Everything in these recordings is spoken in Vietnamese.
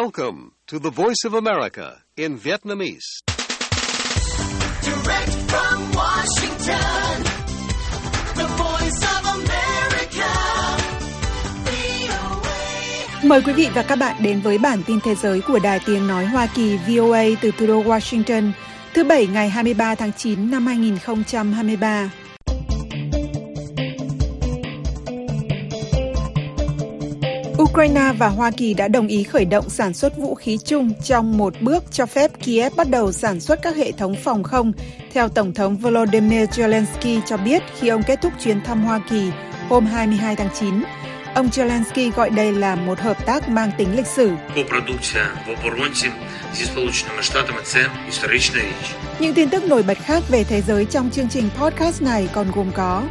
Welcome to the Voice of America in Vietnamese. Direct from Washington, the Voice of America. VOA. Mời quý vị và các bạn đến với bản tin thế giới của Đài Tiếng Nói Hoa Kỳ VOA từ thủ đô Washington, thứ Bảy ngày 23 tháng 9 năm 2023. Ukraine và Hoa Kỳ đã đồng ý khởi động sản xuất vũ khí chung trong một bước cho phép Kiev bắt đầu sản xuất các hệ thống phòng không, theo Tổng thống Volodymyr Zelensky cho biết khi ông kết thúc chuyến thăm Hoa Kỳ hôm 22 tháng 9. Ông Zelensky gọi đây là một hợp tác mang tính lịch sử. Những tin tức nổi bật khác về thế giới trong chương trình podcast này còn gồm có: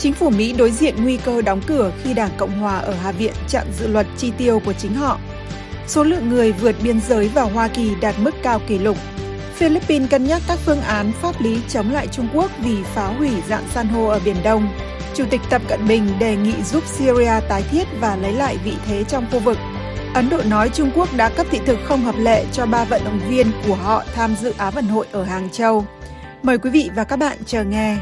Chính phủ Mỹ đối diện nguy cơ đóng cửa khi Đảng Cộng Hòa ở Hạ viện chặn dự luật chi tiêu của chính họ. Số lượng người vượt biên giới vào Hoa Kỳ đạt mức cao kỷ lục. Philippines cân nhắc các phương án pháp lý chống lại Trung Quốc vì phá hủy rạn san hô ở Biển Đông. Chủ tịch Tập Cận Bình đề nghị giúp Syria tái thiết và lấy lại vị thế trong khu vực. Ấn Độ nói Trung Quốc đã cấp thị thực không hợp lệ cho 3 vận động viên của họ tham dự Á vận hội ở Hàng Châu. Mời quý vị và các bạn chờ nghe.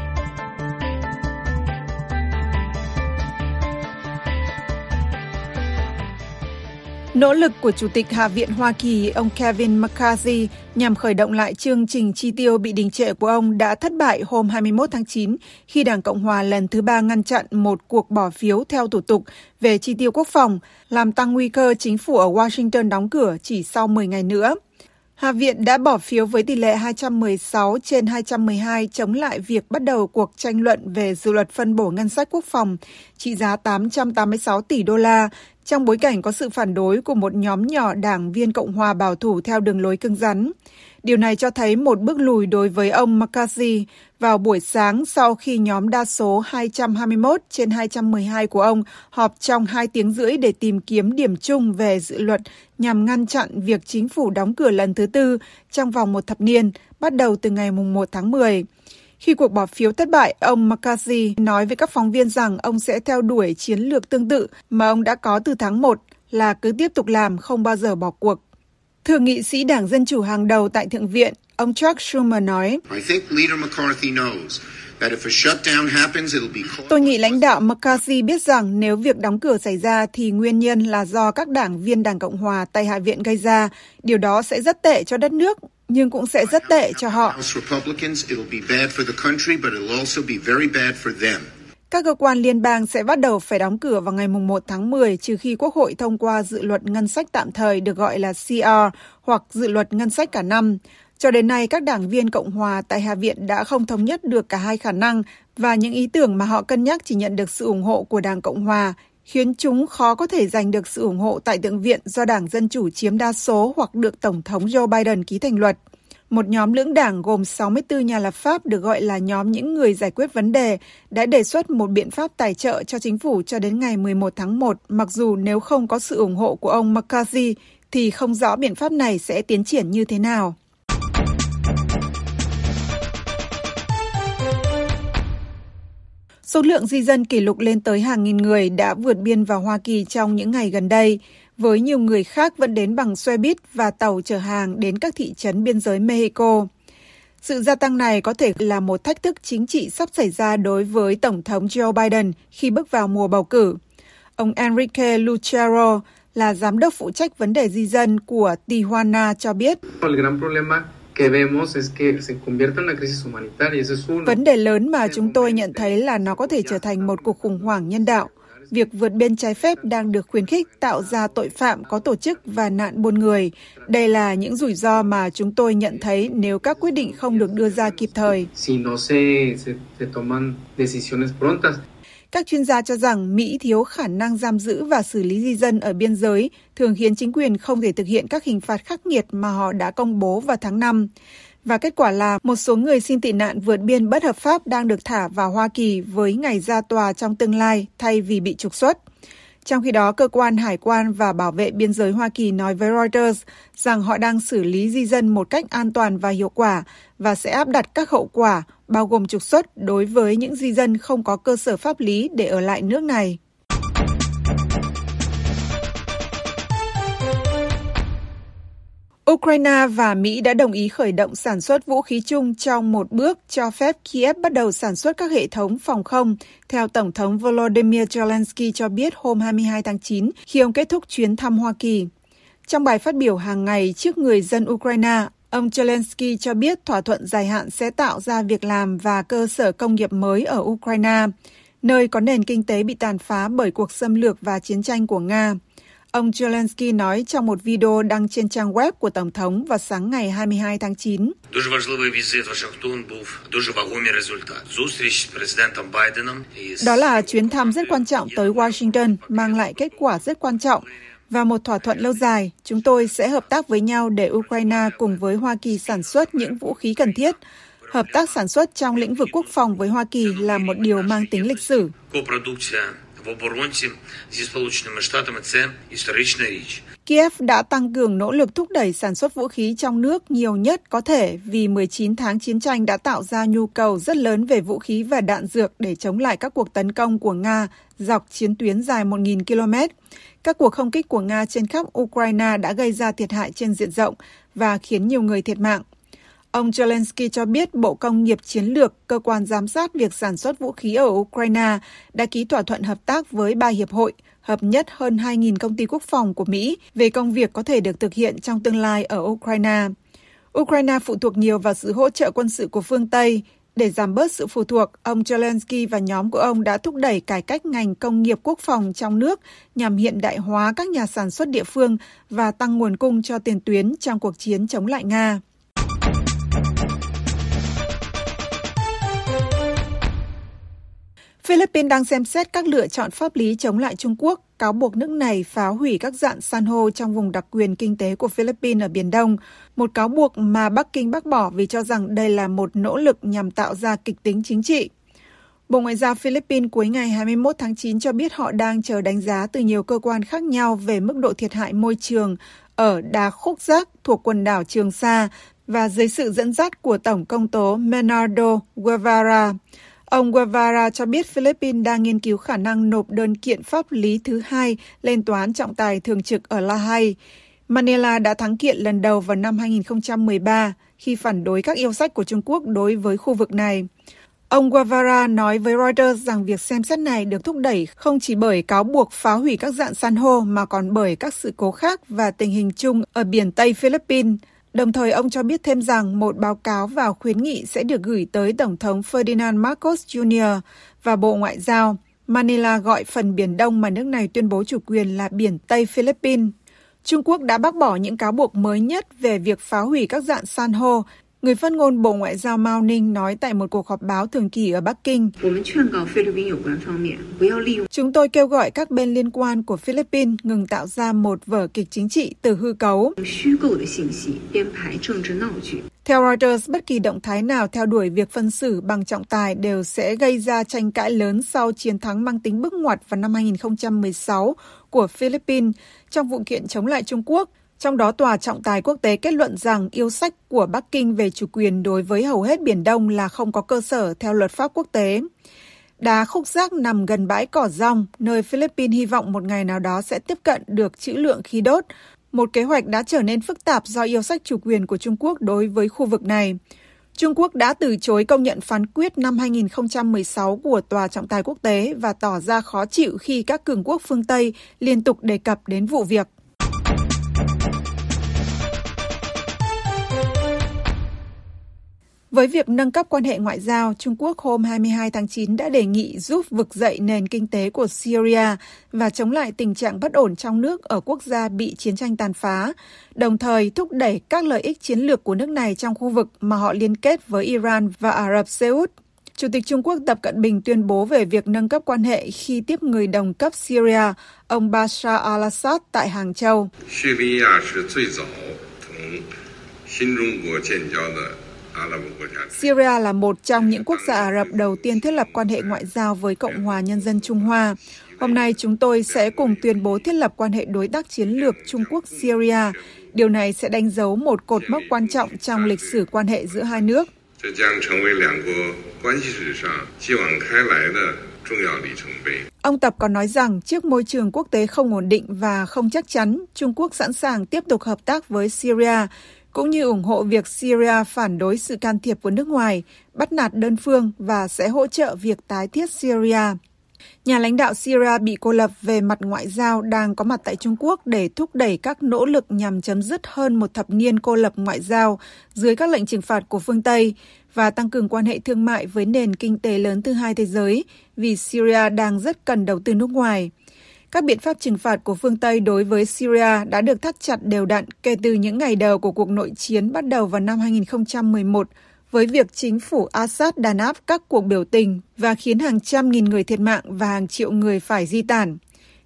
Nỗ lực của Chủ tịch Hạ viện Hoa Kỳ, ông Kevin McCarthy, nhằm khởi động lại chương trình chi tiêu bị đình trệ của ông đã thất bại hôm 21 tháng 9 khi Đảng Cộng Hòa lần thứ ba ngăn chặn một cuộc bỏ phiếu theo thủ tục về chi tiêu quốc phòng, làm tăng nguy cơ chính phủ ở Washington đóng cửa chỉ sau 10 ngày nữa. Hạ viện đã bỏ phiếu với tỷ lệ 216 trên 212 chống lại việc bắt đầu cuộc tranh luận về dự luật phân bổ ngân sách quốc phòng trị giá 886 tỷ đô la, trong bối cảnh có sự phản đối của một nhóm nhỏ đảng viên Cộng hòa bảo thủ theo đường lối cứng rắn. Điều này cho thấy một bước lùi đối với ông McCarthy vào buổi sáng sau khi nhóm đa số 221 trên 212 của ông họp trong 2 tiếng rưỡi để tìm kiếm điểm chung về dự luật nhằm ngăn chặn việc chính phủ đóng cửa lần thứ tư trong vòng một thập niên, bắt đầu từ ngày 1 tháng 10. Khi cuộc bỏ phiếu thất bại, ông McCarthy nói với các phóng viên rằng ông sẽ theo đuổi chiến lược tương tự mà ông đã có từ tháng 1 là cứ tiếp tục làm, không bao giờ bỏ cuộc. Thượng nghị sĩ Đảng Dân Chủ hàng đầu tại Thượng viện, ông Chuck Schumer nói, tôi nghĩ lãnh đạo McCarthy biết rằng nếu việc đóng cửa xảy ra thì nguyên nhân là do các đảng viên Đảng Cộng Hòa tại Hạ viện gây ra. Điều đó sẽ rất tệ cho đất nước, nhưng cũng sẽ rất tệ cho họ. Các cơ quan liên bang sẽ bắt đầu phải đóng cửa vào ngày 1 tháng 10 trừ khi Quốc hội thông qua dự luật ngân sách tạm thời được gọi là CR hoặc dự luật ngân sách cả năm. Cho đến nay, các đảng viên Cộng hòa tại Hạ viện đã không thống nhất được cả hai khả năng và những ý tưởng mà họ cân nhắc chỉ nhận được sự ủng hộ của Đảng Cộng hòa, khiến chúng khó có thể giành được sự ủng hộ tại Thượng viện do Đảng Dân Chủ chiếm đa số hoặc được Tổng thống Joe Biden ký thành luật. Một nhóm lưỡng đảng gồm 64 nhà lập pháp được gọi là nhóm những người giải quyết vấn đề đã đề xuất một biện pháp tài trợ cho chính phủ cho đến ngày 11 tháng 1, mặc dù nếu không có sự ủng hộ của ông McCarthy thì không rõ biện pháp này sẽ tiến triển như thế nào. Số lượng di dân kỷ lục lên tới hàng nghìn người đã vượt biên vào Hoa Kỳ trong những ngày gần đây, với nhiều người khác vẫn đến bằng xe buýt và tàu chở hàng đến các thị trấn biên giới Mexico. Sự gia tăng này có thể là một thách thức chính trị sắp xảy ra đối với Tổng thống Joe Biden khi bước vào mùa bầu cử. Ông Enrique Lucero là giám đốc phụ trách vấn đề di dân của Tijuana cho biết, vấn đề lớn mà chúng tôi nhận thấy là nó có thể trở thành một cuộc khủng hoảng nhân đạo. Việc vượt biên trái phép đang được khuyến khích tạo ra tội phạm có tổ chức và nạn buôn người. Đây là những rủi ro mà chúng tôi nhận thấy nếu các quyết định không được đưa ra kịp thời. Các chuyên gia cho rằng Mỹ thiếu khả năng giam giữ và xử lý di dân ở biên giới, thường khiến chính quyền không thể thực hiện các hình phạt khắc nghiệt mà họ đã công bố vào tháng 5. Và kết quả là một số người xin tị nạn vượt biên bất hợp pháp đang được thả vào Hoa Kỳ với ngày ra tòa trong tương lai thay vì bị trục xuất. Trong khi đó, cơ quan hải quan và bảo vệ biên giới Hoa Kỳ nói với Reuters rằng họ đang xử lý di dân một cách an toàn và hiệu quả và sẽ áp đặt các hậu quả, bao gồm trục xuất đối với những di dân không có cơ sở pháp lý để ở lại nước này. Ukraine và Mỹ đã đồng ý khởi động sản xuất vũ khí chung trong một bước cho phép Kiev bắt đầu sản xuất các hệ thống phòng không, theo Tổng thống Volodymyr Zelensky cho biết hôm 22 tháng 9 khi ông kết thúc chuyến thăm Hoa Kỳ. Trong bài phát biểu hàng ngày trước người dân Ukraine, ông Zelensky cho biết thỏa thuận dài hạn sẽ tạo ra việc làm và cơ sở công nghiệp mới ở Ukraine, nơi có nền kinh tế bị tàn phá bởi cuộc xâm lược và chiến tranh của Nga. Ông Zelensky nói trong một video đăng trên trang web của Tổng thống vào sáng ngày 22 tháng 9. Đó là chuyến thăm rất quan trọng tới Washington, mang lại kết quả rất quan trọng và một thỏa thuận lâu dài. Chúng tôi sẽ hợp tác với nhau để Ukraine cùng với Hoa Kỳ sản xuất những vũ khí cần thiết. Hợp tác sản xuất trong lĩnh vực quốc phòng với Hoa Kỳ là một điều mang tính lịch sử. Kiev đã tăng cường nỗ lực thúc đẩy sản xuất vũ khí trong nước nhiều nhất có thể vì 19 tháng chiến tranh đã tạo ra nhu cầu rất lớn về vũ khí và đạn dược để chống lại các cuộc tấn công của Nga dọc chiến tuyến dài 1.000 km. Các cuộc không kích của Nga trên khắp Ukraine đã gây ra thiệt hại trên diện rộng và khiến nhiều người thiệt mạng. Ông Zelensky cho biết Bộ Công nghiệp Chiến lược, cơ quan giám sát việc sản xuất vũ khí ở Ukraine, đã ký thỏa thuận hợp tác với 3 hiệp hội, hợp nhất hơn 2.000 công ty quốc phòng của Mỹ về công việc có thể được thực hiện trong tương lai ở Ukraine. Ukraine phụ thuộc nhiều vào sự hỗ trợ quân sự của phương Tây. Để giảm bớt sự phụ thuộc, ông Zelensky và nhóm của ông đã thúc đẩy cải cách ngành công nghiệp quốc phòng trong nước nhằm hiện đại hóa các nhà sản xuất địa phương và tăng nguồn cung cho tiền tuyến trong cuộc chiến chống lại Nga. Philippines đang xem xét các lựa chọn pháp lý chống lại Trung Quốc, cáo buộc nước này phá hủy các rạn san hô trong vùng đặc quyền kinh tế của Philippines ở Biển Đông, một cáo buộc mà Bắc Kinh bác bỏ vì cho rằng đây là một nỗ lực nhằm tạo ra kịch tính chính trị. Bộ Ngoại giao Philippines cuối ngày 21 tháng 9 cho biết họ đang chờ đánh giá từ nhiều cơ quan khác nhau về mức độ thiệt hại môi trường ở đá khúc rác thuộc quần đảo Trường Sa và dưới sự dẫn dắt của Tổng công tố Menardo Guevara. Ông Guevara cho biết Philippines đang nghiên cứu khả năng nộp đơn kiện pháp lý thứ hai lên Tòa án trọng tài thường trực ở La Hay. Manila đã thắng kiện lần đầu vào năm 2013 khi phản đối các yêu sách của Trung Quốc đối với khu vực này. Ông Guevara nói với Reuters rằng việc xem xét này được thúc đẩy không chỉ bởi cáo buộc phá hủy các rạn san hô mà còn bởi các sự cố khác và tình hình chung ở biển Tây Philippines. Đồng thời, ông cho biết thêm rằng một báo cáo và khuyến nghị sẽ được gửi tới Tổng thống Ferdinand Marcos Jr. và Bộ Ngoại giao. Manila gọi phần Biển Đông mà nước này tuyên bố chủ quyền là Biển Tây Philippines. Trung Quốc đã bác bỏ những cáo buộc mới nhất về việc phá hủy các rạn san hô. Người phát ngôn Bộ Ngoại giao Mao Ning nói tại một cuộc họp báo thường kỳ ở Bắc Kinh. Chúng tôi kêu gọi các bên liên quan của Philippines ngừng tạo ra một vở kịch chính trị từ hư cấu. Theo Reuters, bất kỳ động thái nào theo đuổi việc phân xử bằng trọng tài đều sẽ gây ra tranh cãi lớn sau chiến thắng mang tính bước ngoặt vào năm 2016 của Philippines trong vụ kiện chống lại Trung Quốc. Trong đó, Tòa trọng tài quốc tế kết luận rằng yêu sách của Bắc Kinh về chủ quyền đối với hầu hết Biển Đông là không có cơ sở theo luật pháp quốc tế. Đá khúc rác nằm gần bãi cỏ rong, nơi Philippines hy vọng một ngày nào đó sẽ tiếp cận được trữ lượng khí đốt, một kế hoạch đã trở nên phức tạp do yêu sách chủ quyền của Trung Quốc đối với khu vực này. Trung Quốc đã từ chối công nhận phán quyết năm 2016 của Tòa trọng tài quốc tế và tỏ ra khó chịu khi các cường quốc phương Tây liên tục đề cập đến vụ việc. Với việc nâng cấp quan hệ ngoại giao, Trung Quốc hôm 22 tháng 9 đã đề nghị giúp vực dậy nền kinh tế của Syria và chống lại tình trạng bất ổn trong nước ở quốc gia bị chiến tranh tàn phá, đồng thời thúc đẩy các lợi ích chiến lược của nước này trong khu vực mà họ liên kết với Iran và Ả Rập Xê Út. Chủ tịch Trung Quốc Tập Cận Bình tuyên bố về việc nâng cấp quan hệ khi tiếp người đồng cấp Syria, ông Bashar al-Assad tại Hàng Châu. Syria Syria là một trong những quốc gia Ả Rập đầu tiên thiết lập quan hệ ngoại giao với Cộng hòa Nhân dân Trung Hoa. Hôm nay chúng tôi sẽ cùng tuyên bố thiết lập quan hệ đối tác chiến lược Trung Quốc-Syria. Điều này sẽ đánh dấu một cột mốc quan trọng trong lịch sử quan hệ giữa hai nước. Ông Tập còn nói rằng trước môi trường quốc tế không ổn định và không chắc chắn, Trung Quốc sẵn sàng tiếp tục hợp tác với Syria, cũng như ủng hộ việc Syria phản đối sự can thiệp của nước ngoài, bắt nạt đơn phương và sẽ hỗ trợ việc tái thiết Syria. Nhà lãnh đạo Syria bị cô lập về mặt ngoại giao đang có mặt tại Trung Quốc để thúc đẩy các nỗ lực nhằm chấm dứt hơn một thập niên cô lập ngoại giao dưới các lệnh trừng phạt của phương Tây và tăng cường quan hệ thương mại với nền kinh tế lớn thứ hai thế giới vì Syria đang rất cần đầu tư nước ngoài. Các biện pháp trừng phạt của phương Tây đối với Syria đã được thắt chặt đều đặn kể từ những ngày đầu của cuộc nội chiến bắt đầu vào năm 2011 với việc chính phủ Assad đàn áp các cuộc biểu tình và khiến hàng trăm nghìn người thiệt mạng và hàng triệu người phải di tản.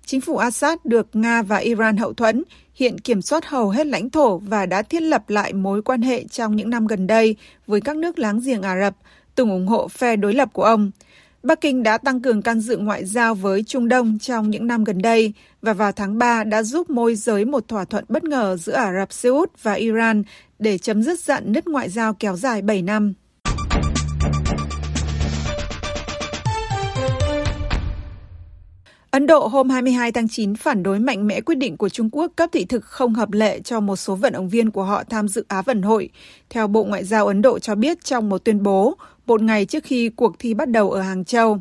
Chính phủ Assad được Nga và Iran hậu thuẫn, hiện kiểm soát hầu hết lãnh thổ và đã thiết lập lại mối quan hệ trong những năm gần đây với các nước láng giềng Ả Rập, từng ủng hộ phe đối lập của ông. Bắc Kinh đã tăng cường can dự ngoại giao với Trung Đông trong những năm gần đây và vào tháng 3 đã giúp môi giới một thỏa thuận bất ngờ giữa Ả Rập Xê Út và Iran để chấm dứt dạn nứt ngoại giao kéo dài 7 năm. Ấn Độ hôm 22 tháng 9 phản đối mạnh mẽ quyết định của Trung Quốc cấp thị thực không hợp lệ cho một số vận động viên của họ tham dự Á vận hội, theo Bộ Ngoại giao Ấn Độ cho biết trong một tuyên bố, một ngày trước khi cuộc thi bắt đầu ở Hàng Châu.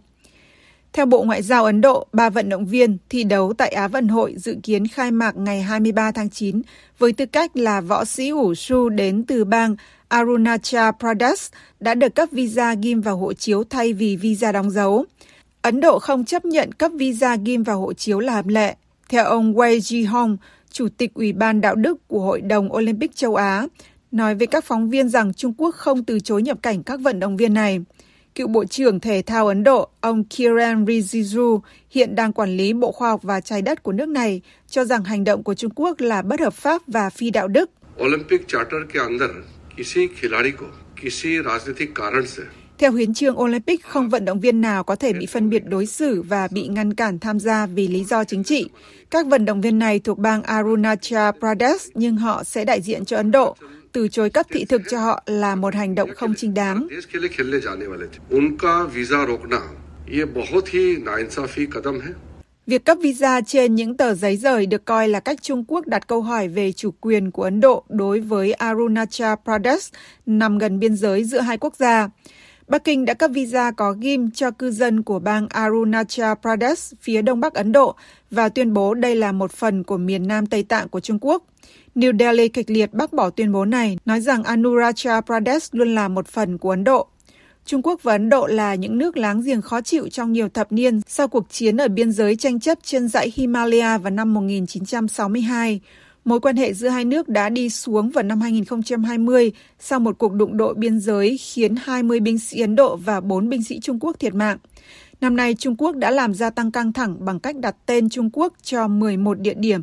Theo Bộ Ngoại giao Ấn Độ, 3 vận động viên thi đấu tại Á vận hội dự kiến khai mạc ngày 23 tháng 9 với tư cách là võ sĩ ủ su đến từ bang Arunachal Pradesh đã được cấp visa ghim vào hộ chiếu thay vì visa đóng dấu. Ấn Độ không chấp nhận cấp visa ghim vào hộ chiếu là hợp lệ. Theo ông Wei Ji Hong, Chủ tịch Ủy ban Đạo đức của Hội đồng Olympic châu Á, nói với các phóng viên rằng Trung Quốc không từ chối nhập cảnh các vận động viên này. Cựu Bộ trưởng Thể thao Ấn Độ, ông Kiran Rizizu, hiện đang quản lý Bộ Khoa học và Trái đất của nước này, cho rằng hành động của Trung Quốc là bất hợp pháp và phi đạo đức. Theo hiến chương Olympic, không vận động viên nào có thể bị phân biệt đối xử và bị ngăn cản tham gia vì lý do chính trị. Các vận động viên này thuộc bang Arunachal Pradesh nhưng họ sẽ đại diện cho Ấn Độ. Từ chối cấp thị thực cho họ là một hành động không chính đáng. Việc cấp visa trên những tờ giấy rời được coi là cách Trung Quốc đặt câu hỏi về chủ quyền của Ấn Độ đối với Arunachal Pradesh nằm gần biên giới giữa hai quốc gia. Bắc Kinh đã cấp visa có ghim cho cư dân của bang Arunachal Pradesh phía đông bắc Ấn Độ và tuyên bố đây là một phần của miền nam Tây Tạng của Trung Quốc. New Delhi kịch liệt bác bỏ tuyên bố này, nói rằng Arunachal Pradesh luôn là một phần của Ấn Độ. Trung Quốc và Ấn Độ là những nước láng giềng khó chịu trong nhiều thập niên sau cuộc chiến ở biên giới tranh chấp trên dãy Himalaya vào năm 1962. Mối quan hệ giữa hai nước đã đi xuống vào năm 2020 sau một cuộc đụng độ biên giới khiến 20 binh sĩ Ấn Độ và 4 binh sĩ Trung Quốc thiệt mạng. Năm nay, Trung Quốc đã làm gia tăng căng thẳng bằng cách đặt tên Trung Quốc cho 11 địa điểm